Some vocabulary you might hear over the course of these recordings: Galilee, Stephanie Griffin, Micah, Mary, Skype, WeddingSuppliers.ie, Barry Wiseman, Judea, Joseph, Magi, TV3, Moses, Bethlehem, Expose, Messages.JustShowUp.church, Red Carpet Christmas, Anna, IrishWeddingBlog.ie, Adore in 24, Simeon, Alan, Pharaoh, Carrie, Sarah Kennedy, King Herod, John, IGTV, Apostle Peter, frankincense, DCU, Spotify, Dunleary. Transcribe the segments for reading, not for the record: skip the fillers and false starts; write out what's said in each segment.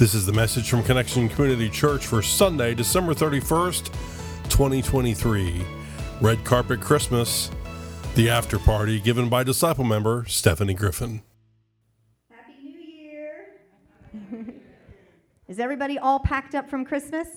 This is the message from Connection Community Church for Sunday, December 31st, 2023. Red Carpet Christmas, the after party given by disciple member Stephanie Griffin. Happy New Year! Is everybody all packed up from Christmas?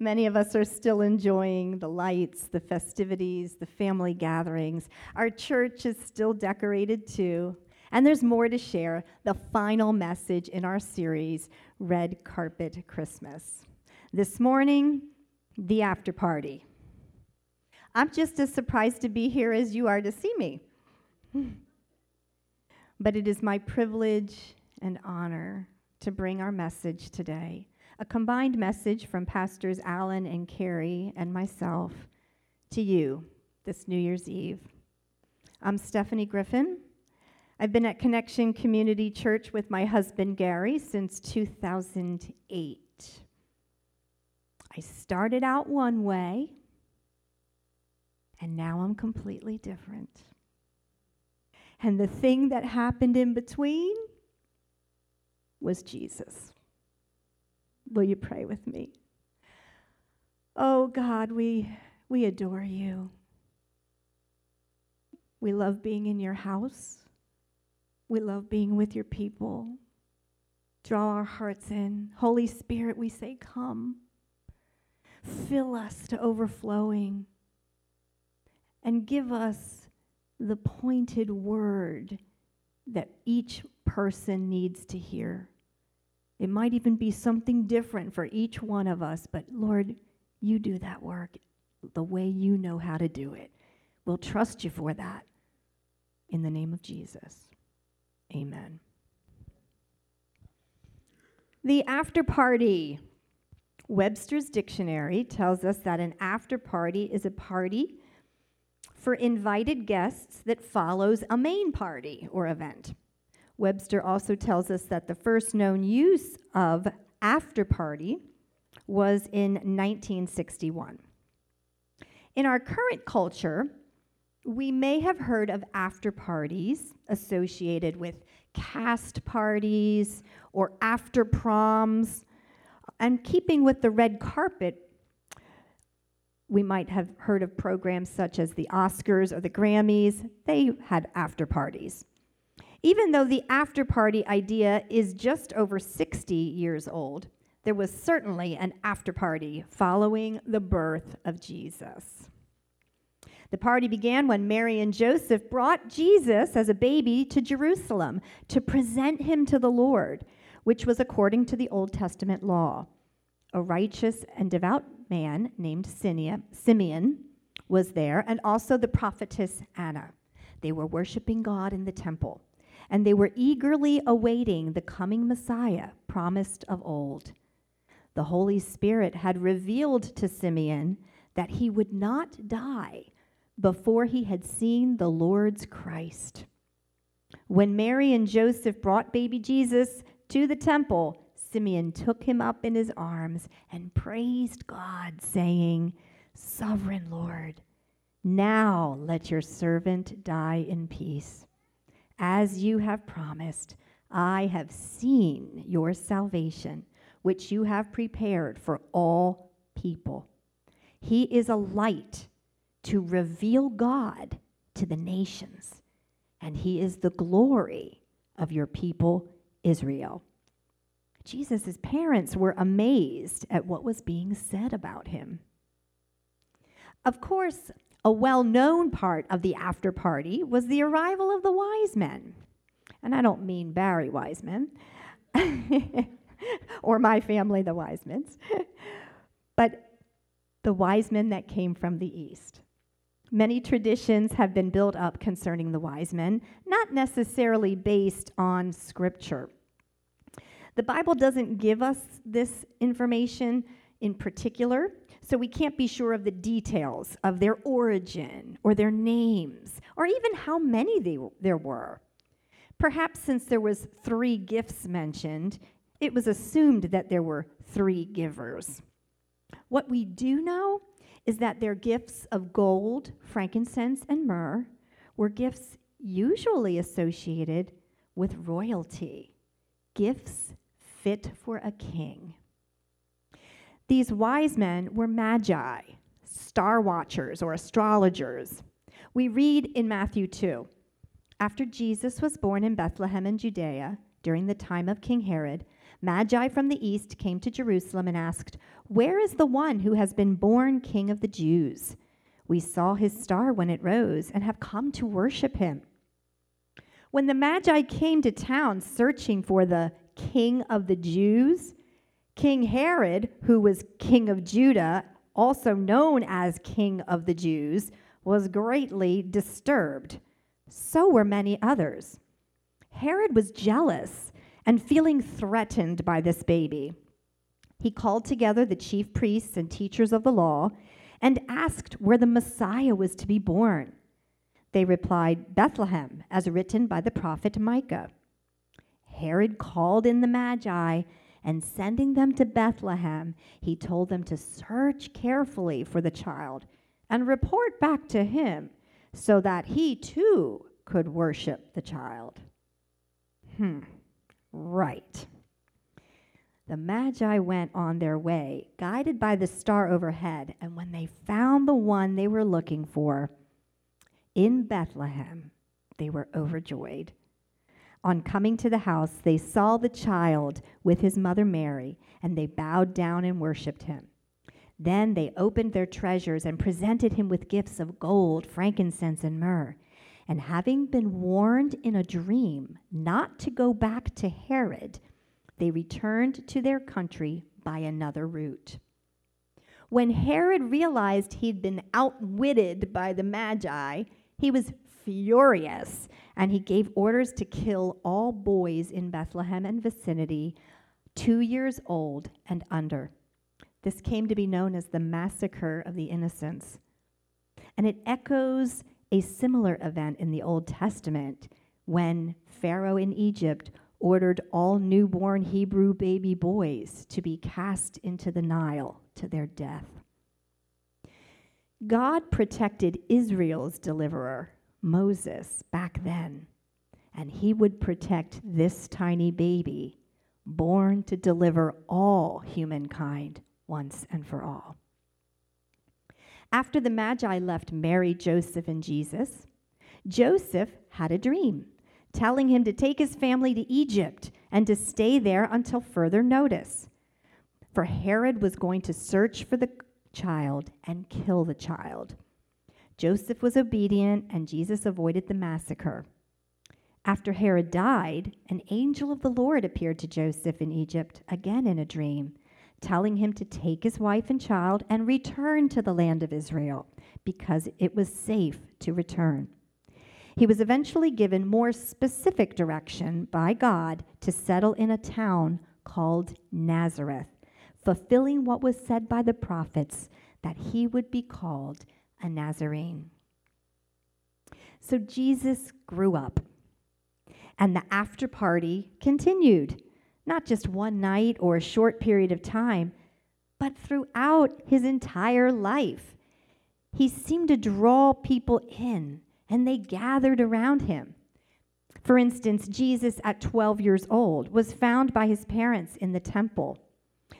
Many of us are still enjoying the lights, the festivities, the family gatherings. Our church is still decorated too. And there's more to share, the final message in our series, Red Carpet Christmas. This morning, the after party. I'm just as surprised to be here as you are to see me. But it is my privilege and honor to bring our message today. A combined message from Pastors Alan and Carrie and myself to you this New Year's Eve. I'm Stephanie Griffin. I've been at Connection Community Church with my husband Gary since 2008. I started out one way, and now I'm completely different. And the thing that happened in between was Jesus. Will you pray with me? Oh, God, we adore you. We love being in your house. We love being with your people. Draw our hearts in. Holy Spirit, we say, come. Fill us to overflowing. And give us the pointed word that each person needs to hear. It might even be something different for each one of us, but Lord, you do that work the way you know how to do it. We'll trust you for that. In the name of Jesus, amen. The after party. Webster's Dictionary tells us that an after party is a party for invited guests that follows a main party or event. Webster also tells us that the first known use of after party was in 1961. In our current culture, we may have heard of after parties associated with cast parties or after proms. And keeping with the red carpet, we might have heard of programs such as the Oscars or the Grammys. They had after parties. Even though the after-party idea is just over 60 years old, there was certainly an after-party following the birth of Jesus. The party began when Mary and Joseph brought Jesus as a baby to Jerusalem to present him to the Lord, which was according to the Old Testament law. A righteous and devout man named Simeon was there, and also the prophetess Anna. They were worshiping God in the temple. And they were eagerly awaiting the coming Messiah promised of old. The Holy Spirit had revealed to Simeon that he would not die before he had seen the Lord's Christ. When Mary and Joseph brought baby Jesus to the temple, Simeon took him up in his arms and praised God, saying, "Sovereign Lord, now let your servant die in peace. As you have promised, I have seen your salvation, which you have prepared for all people. He is a light to reveal God to the nations, and he is the glory of your people, Israel." Jesus' parents were amazed at what was being said about him. Of course, a well-known part of the after-party was the arrival of the wise men. And I don't mean Barry Wiseman or my family, the Wisemans, but the wise men that came from the East. Many traditions have been built up concerning the wise men, not necessarily based on Scripture. The Bible doesn't give us this information in particular, so we can't be sure of the details of their origin or their names or even how many there were. Perhaps since there was 3 gifts mentioned, it was assumed that there were 3 givers. What we do know is that their gifts of gold, frankincense, and myrrh were gifts usually associated with royalty, gifts fit for a king. These wise men were magi, star watchers or astrologers. We read in Matthew 2, after Jesus was born in Bethlehem in Judea, during the time of King Herod, magi from the east came to Jerusalem and asked, "Where is the one who has been born king of the Jews? We saw his star when it rose and have come to worship him." When the magi came to town searching for the king of the Jews, King Herod, who was king of Judah, also known as king of the Jews, was greatly disturbed. So were many others. Herod was jealous and feeling threatened by this baby. He called together the chief priests and teachers of the law and asked where the Messiah was to be born. They replied, "Bethlehem, as written by the prophet Micah." Herod called in the Magi, and sending them to Bethlehem, he told them to search carefully for the child and report back to him so that he too could worship the child. Right. The Magi went on their way, guided by the star overhead, and when they found the one they were looking for in Bethlehem, they were overjoyed. On coming to the house, they saw the child with his mother Mary, and they bowed down and worshipped him. Then they opened their treasures and presented him with gifts of gold, frankincense, and myrrh. And having been warned in a dream not to go back to Herod, they returned to their country by another route. When Herod realized he'd been outwitted by the Magi, he was furious, and he gave orders to kill all boys in Bethlehem and vicinity 2 years old and under. This came to be known as the Massacre of the Innocents. And it echoes a similar event in the Old Testament when Pharaoh in Egypt ordered all newborn Hebrew baby boys to be cast into the Nile to their death. God protected Israel's deliverer, Moses, back then, and he would protect this tiny baby born to deliver all humankind once and for all. After the Magi left Mary, Joseph, and Jesus, Joseph had a dream telling him to take his family to Egypt and to stay there until further notice, for Herod was going to search for the child and kill the child. Joseph was obedient, and Jesus avoided the massacre. After Herod died, an angel of the Lord appeared to Joseph in Egypt, again in a dream, telling him to take his wife and child and return to the land of Israel, because it was safe to return. He was eventually given more specific direction by God to settle in a town called Nazareth, fulfilling what was said by the prophets, that he would be called a Nazarene. So Jesus grew up, and the after party continued, not just one night or a short period of time, but throughout his entire life. He seemed to draw people in, and they gathered around him. For instance, Jesus at 12 years old was found by his parents in the temple,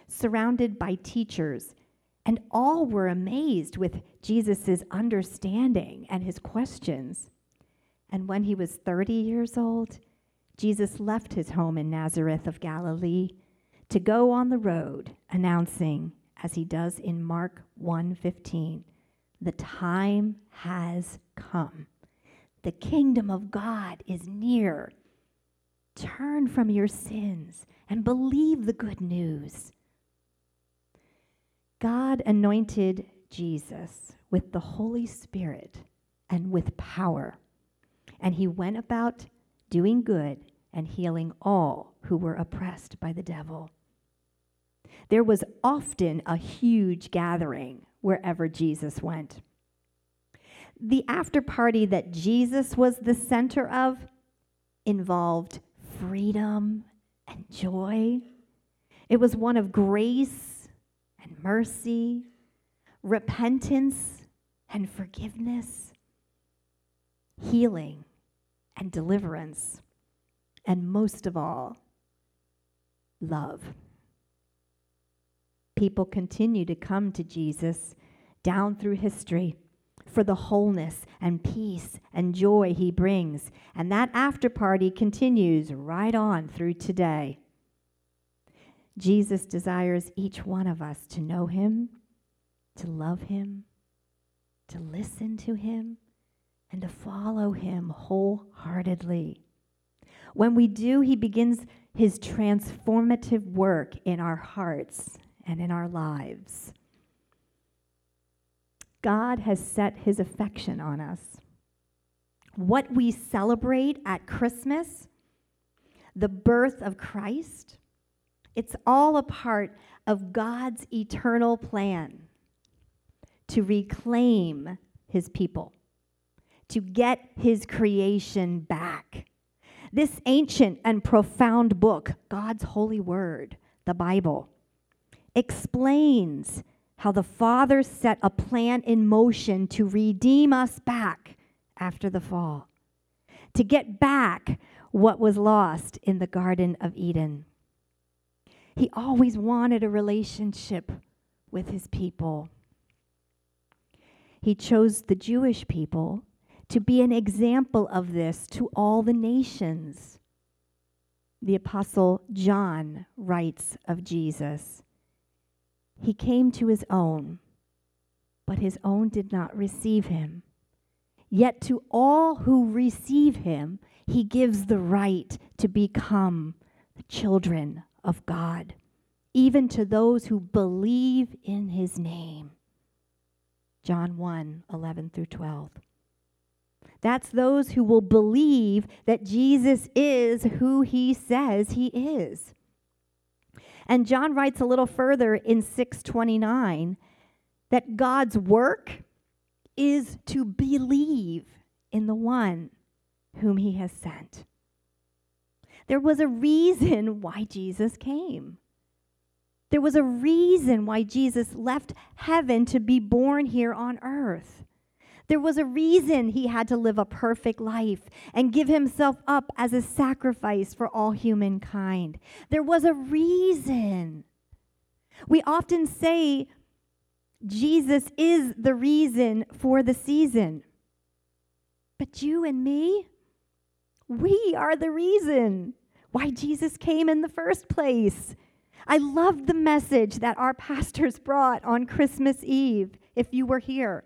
surrounded by teachers, and all were amazed with Jesus' understanding and his questions. And when he was 30 years old, Jesus left his home in Nazareth of Galilee to go on the road, announcing, as he does in Mark 1:15, "The time has come. The kingdom of God is near. Turn from your sins and believe the good news." God anointed Jesus with the Holy Spirit and with power, and he went about doing good and healing all who were oppressed by the devil. There was often a huge gathering wherever Jesus went. The after party that Jesus was the center of involved freedom and joy. It was one of grace and mercy, repentance and forgiveness, healing and deliverance, and most of all, love. People continue to come to Jesus down through history for the wholeness and peace and joy he brings, and that after party continues right on through today. Jesus desires each one of us to know him, to love him, to listen to him, and to follow him wholeheartedly. When we do, he begins his transformative work in our hearts and in our lives. God has set his affection on us. What we celebrate at Christmas, the birth of Christ, it's all a part of God's eternal plan to reclaim his people, to get his creation back. This ancient and profound book, God's holy word, the Bible, explains how the Father set a plan in motion to redeem us back after the fall, to get back what was lost in the Garden of Eden. He always wanted a relationship with his people. He chose the Jewish people to be an example of this to all the nations. The Apostle John writes of Jesus, "He came to his own, but his own did not receive him. Yet to all who receive him, he gives the right to become the children of God, even to those who believe in his name." John 1:11-12. That's those who will believe that Jesus is who he says he is. And John writes a little further in 6:29 that God's work is to believe in the one whom he has sent. There was a reason why Jesus came. There was a reason why Jesus left heaven to be born here on earth. There was a reason he had to live a perfect life and give himself up as a sacrifice for all humankind. There was a reason. We often say Jesus is the reason for the season. But you and me, we are the reason why Jesus came in the first place. I loved the message that our pastors brought on Christmas Eve, if you were here.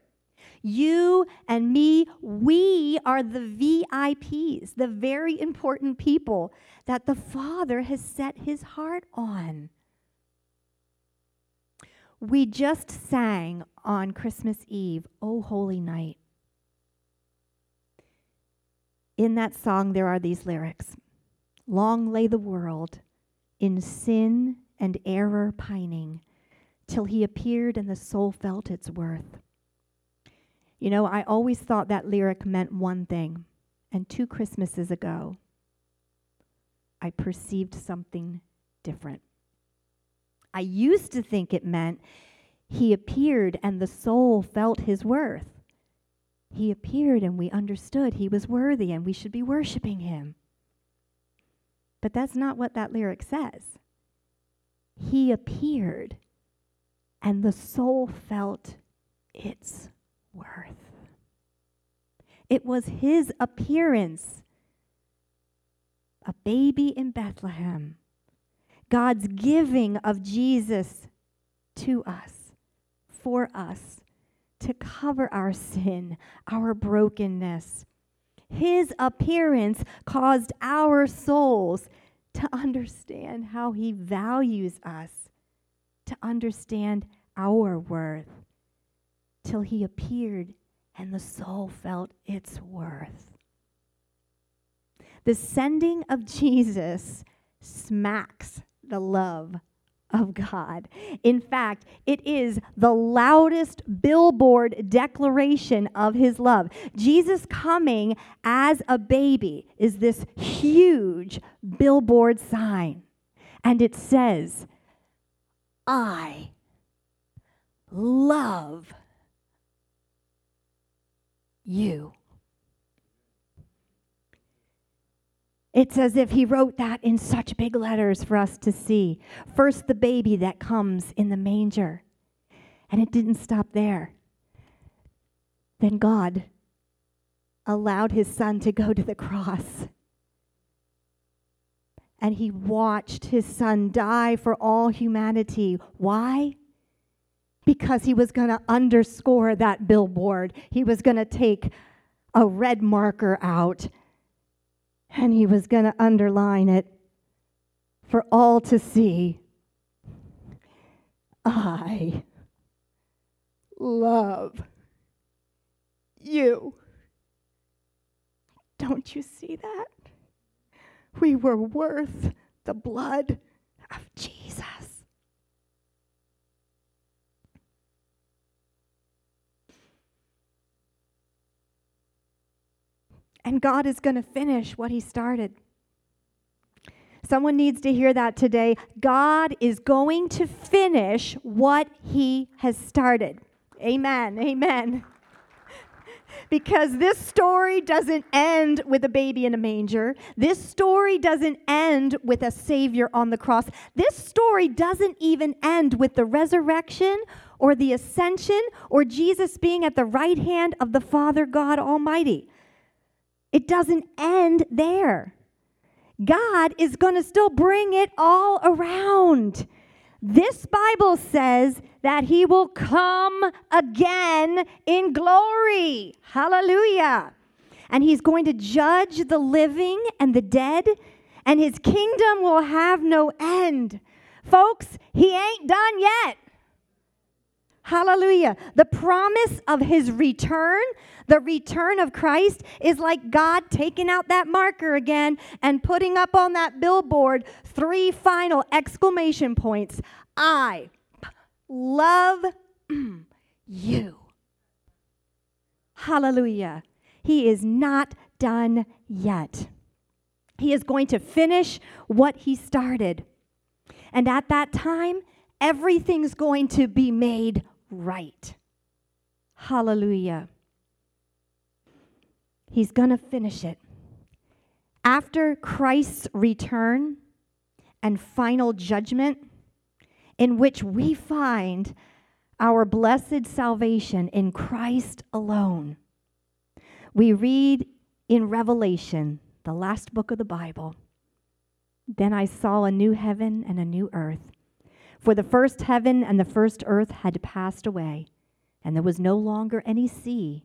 You and me, we are the VIPs, the very important people that the Father has set his heart on. We just sang on Christmas Eve, "O Holy Night." In that song, there are these lyrics. "Long lay the world in sin and error pining, till he appeared and the soul felt its worth." You know, I always thought that lyric meant one thing, and two Christmases ago, I perceived something different. I used to think it meant he appeared and the soul felt his worth. He appeared and we understood he was worthy and we should be worshiping him. But that's not what that lyric says. He appeared and the soul felt its worth. It was his appearance, a baby in Bethlehem, God's giving of Jesus to us, for us, to cover our sin, our brokenness. His appearance caused our souls to understand how he values us, to understand our worth, till he appeared and the soul felt its worth. The sending of Jesus smacks the love of God. In fact, it is the loudest billboard declaration of his love. Jesus coming as a baby is this huge billboard sign. And it says, "I love you." It's as if he wrote that in such big letters for us to see. First, the baby that comes in the manger. And it didn't stop there. Then God allowed his son to go to the cross. And he watched his son die for all humanity. Why? Because he was going to underscore that billboard. He was going to take a red marker out, and he was going to underline it for all to see. I love you. Don't you see that? We were worth the blood of Jesus. And God is going to finish what he started. Someone needs to hear that today. God is going to finish what he has started. Amen. Amen. Because this story doesn't end with a baby in a manger. This story doesn't end with a Savior on the cross. This story doesn't even end with the resurrection or the ascension or Jesus being at the right hand of the Father God Almighty. It doesn't end there. God is going to still bring it all around. This Bible says that he will come again in glory. Hallelujah. And he's going to judge the living and the dead, and his kingdom will have no end. Folks, he ain't done yet. Hallelujah. The promise of his return, the return of Christ, is like God taking out that marker again and putting up on that billboard 3 final exclamation points. I love you. Hallelujah. He is not done yet. He is going to finish what he started. And at that time, everything's going to be made right. Hallelujah. He's going to finish it. After Christ's return and final judgment, in which we find our blessed salvation in Christ alone, we read in Revelation, the last book of the Bible, "Then I saw a new heaven and a new earth. For the first heaven and the first earth had passed away, and there was no longer any sea.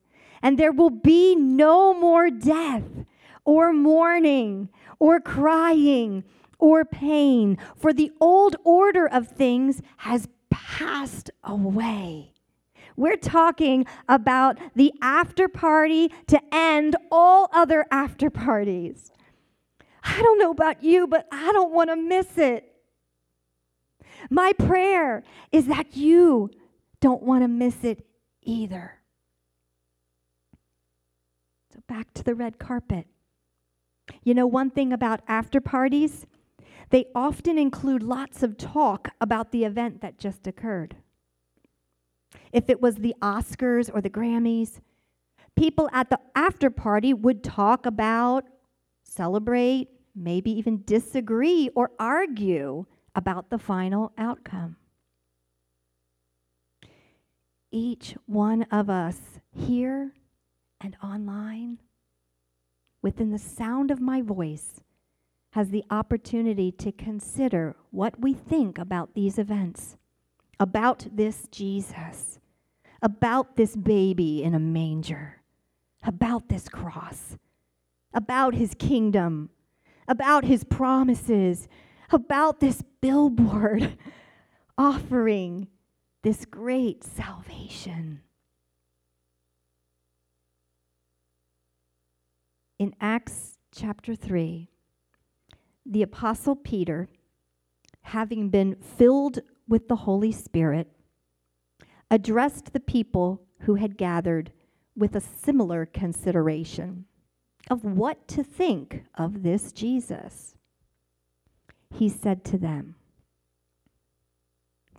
And there will be no more death or mourning or crying or pain, for the old order of things has passed away.'" We're talking about the after party to end all other after parties. I don't know about you, but I don't want to miss it. My prayer is that you don't want to miss it either. So back to the red carpet. You know, one thing about after parties, they often include lots of talk about the event that just occurred. If it was the Oscars or the Grammys, people at the after party would talk about, celebrate, maybe even disagree or argue about the final outcome. Each one of us here and online, within the sound of my voice, has the opportunity to consider what we think about these events, about this Jesus, about this baby in a manger, about this cross, about his kingdom, about his promises, about this billboard offering this great salvation. In Acts chapter 3, the Apostle Peter, having been filled with the Holy Spirit, addressed the people who had gathered with a similar consideration of what to think of this Jesus. He said to them,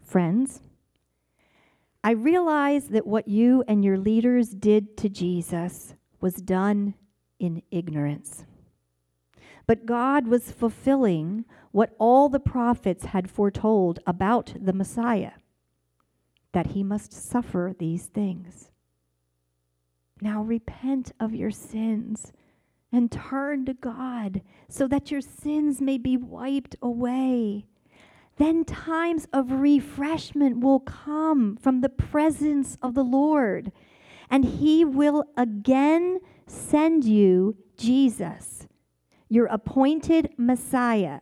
"Friends, I realize that what you and your leaders did to Jesus was done in ignorance. But God was fulfilling what all the prophets had foretold about the Messiah, that he must suffer these things. Now repent of your sins and turn to God so that your sins may be wiped away. Then times of refreshment will come from the presence of the Lord, and he will again send you Jesus, your appointed Messiah.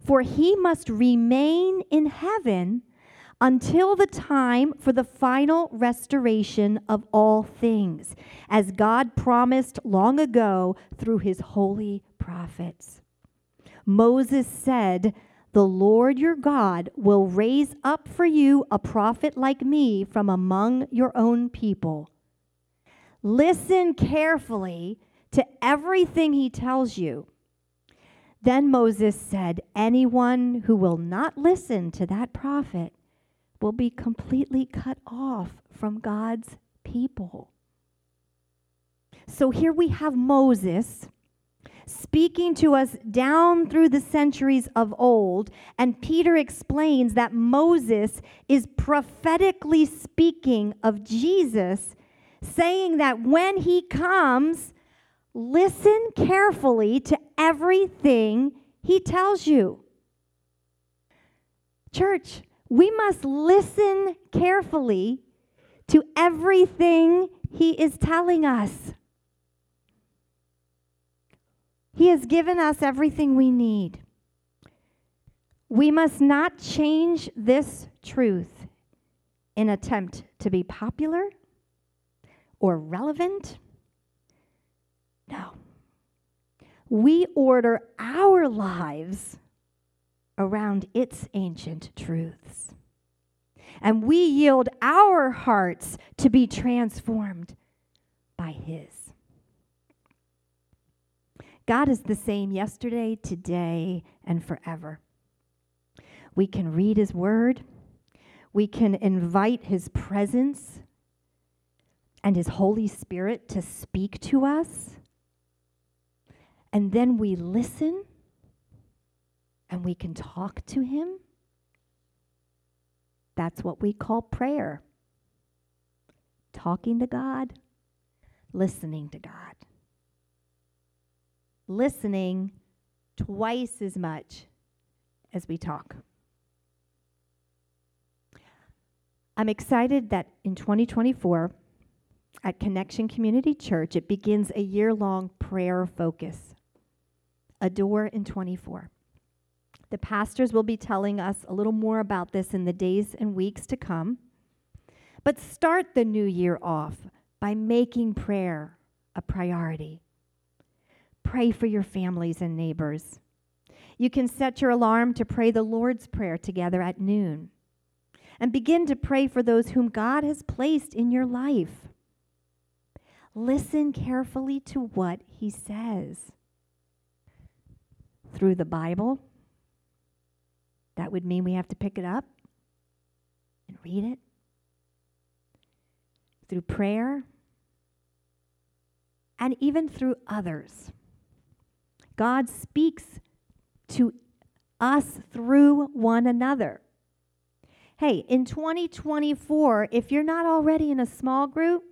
For he must remain in heaven until the time for the final restoration of all things, as God promised long ago through his holy prophets. Moses said, 'The Lord your God will raise up for you a prophet like me from among your own people.' Listen carefully to everything he tells you." Then Moses said, "Anyone who will not listen to that prophet will be completely cut off from God's people." So here we have Moses speaking to us down through the centuries of old, and Peter explains that Moses is prophetically speaking of Jesus, saying that when he comes, listen carefully to everything he tells you. Church, we must listen carefully to everything he is telling us. He has given us everything we need. We must not change this truth in an attempt to be popular or relevant. No. We order our lives around its ancient truths. And we yield our hearts to be transformed by his. God is the same yesterday, today, and forever. We can read his word. We can invite his presence and his Holy Spirit to speak to us. And then we listen. And we can talk to him. That's what we call prayer. Talking to God, listening to God. Listening twice as much as we talk. I'm excited that in 2024, at Connection Community Church, it begins a year-long prayer focus, Adore in 24. The pastors will be telling us a little more about this in the days and weeks to come. But start the new year off by making prayer a priority. Pray for your families and neighbors. You can set your alarm to pray the Lord's Prayer together at noon. And begin to pray for those whom God has placed in your life. Listen carefully to what he says. Through the Bible, that would mean we have to pick it up and read it. Through prayer and even through others. God speaks to us through one another. Hey, in 2024, if you're not already in a small group,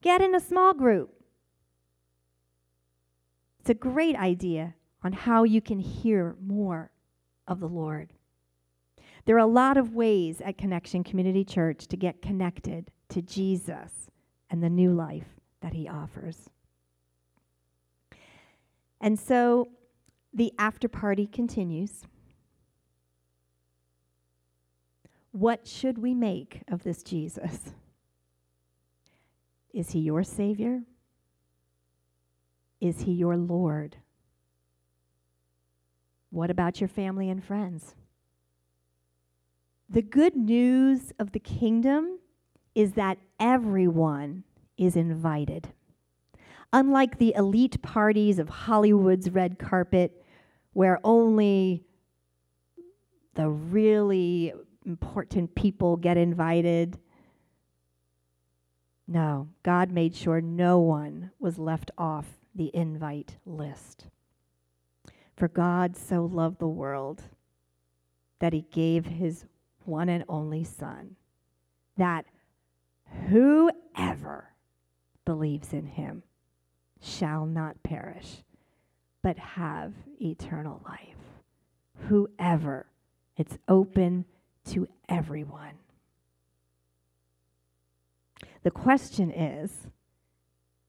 get in a small group. It's a great idea on how you can hear more of the Lord. There are a lot of ways at Connection Community Church to get connected to Jesus and the new life that he offers. And so the after party continues. What should we make of this Jesus? Is he your Savior? Is he your Lord? What about your family and friends? The good news of the kingdom is that everyone is invited. Unlike the elite parties of Hollywood's red carpet, where only the really important people get invited, no, God made sure no one was left off the invite list. For God so loved the world that he gave his one and only Son, that whoever believes in him shall not perish, but have eternal life. Whoever. It's open to everyone. The question is,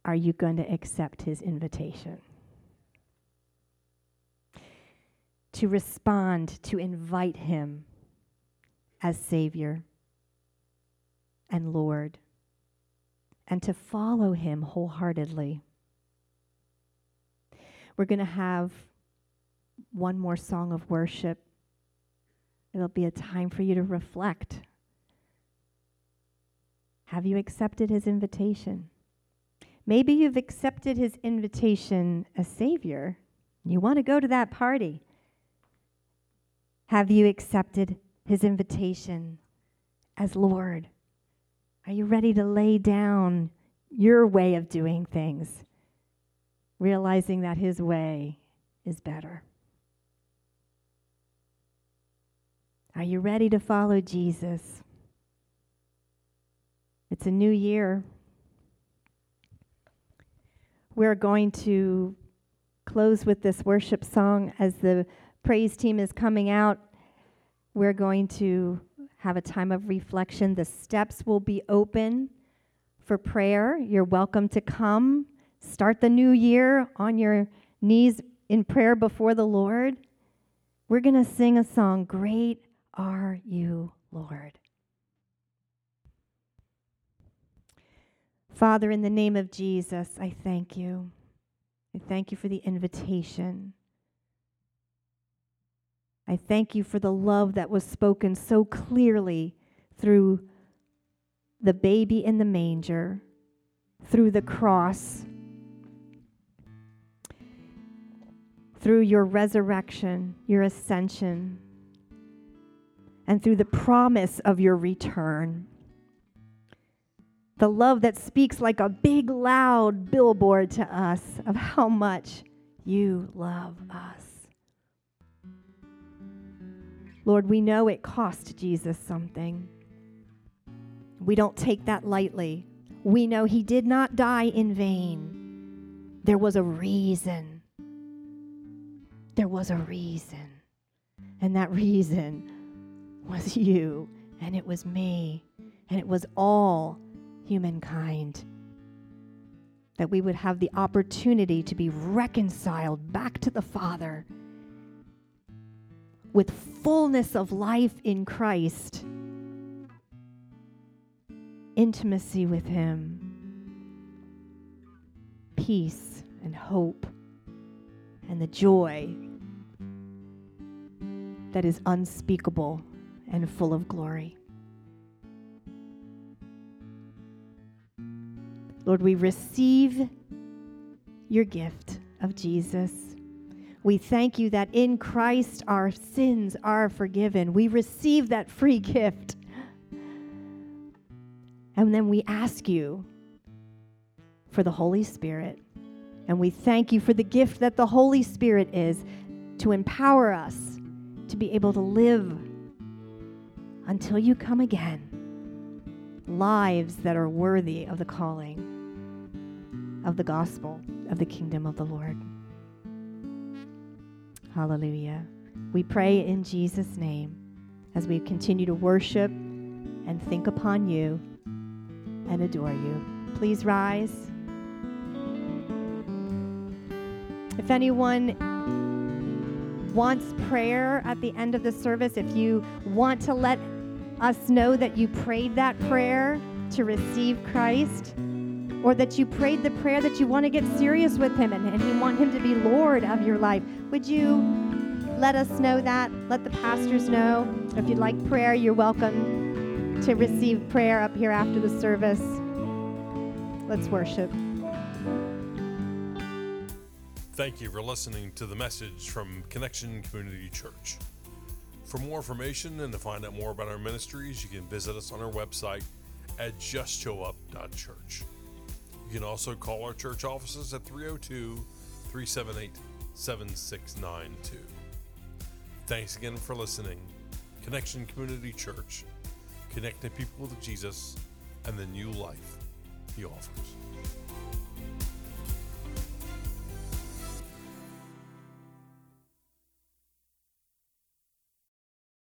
are you going to accept his invitation? To respond, to invite him as Savior and Lord, and to follow him wholeheartedly. We're going to have one more song of worship. It'll be a time for you to reflect. Have you accepted his invitation? Maybe you've accepted his invitation as Savior. You want to go to that party. Have you accepted his invitation as Lord? Are you ready to lay down your way of doing things, realizing that his way is better? Are you ready to follow Jesus? It's a new year. We're going to close with this worship song. As the praise team is coming out, we're going to have a time of reflection. The steps will be open for prayer. You're welcome to come. Start the new year on your knees in prayer before the Lord. We're going to sing a song, Great Are You, Lord. Father, in the name of Jesus, I thank you. I thank you for the invitation. I thank you for the love that was spoken so clearly through the baby in the manger, through the cross, through your resurrection, your ascension, and through the promise of your return. The love that speaks like a big, loud billboard to us of how much you love us. Lord, we know it cost Jesus something. We don't take that lightly. We know he did not die in vain. There was a reason. There was a reason. And that reason was you, and it was me, and it was all humankind, that we would have the opportunity to be reconciled back to the Father with fullness of life in Christ, intimacy with him, peace and hope, and the joy that is unspeakable and full of glory. Lord, we receive your gift of Jesus. We thank you that in Christ our sins are forgiven. We receive that free gift. And then we ask you for the Holy Spirit. And we thank you for the gift that the Holy Spirit is, to empower us to be able to live until you come again lives that are worthy of the calling of the gospel of the kingdom of the Lord. Hallelujah. We pray in Jesus' name as we continue to worship and think upon you and adore you. Please rise. If anyone wants prayer at the end of the service, if you want to let us know that you prayed that prayer to receive Christ, or that you prayed the prayer that you want to get serious with him and you want him to be Lord of your life, would you let us know that? Let the pastors know. If you'd like prayer, you're welcome to receive prayer up here after the service. Let's worship. Thank you for listening to the message from Connection Community Church. For more information and to find out more about our ministries, you can visit us on our website at justshowup.church. You can also call our church offices at 302-378-7692. Thanks again for listening. Connection Community Church, connecting people to Jesus and the new life he offers.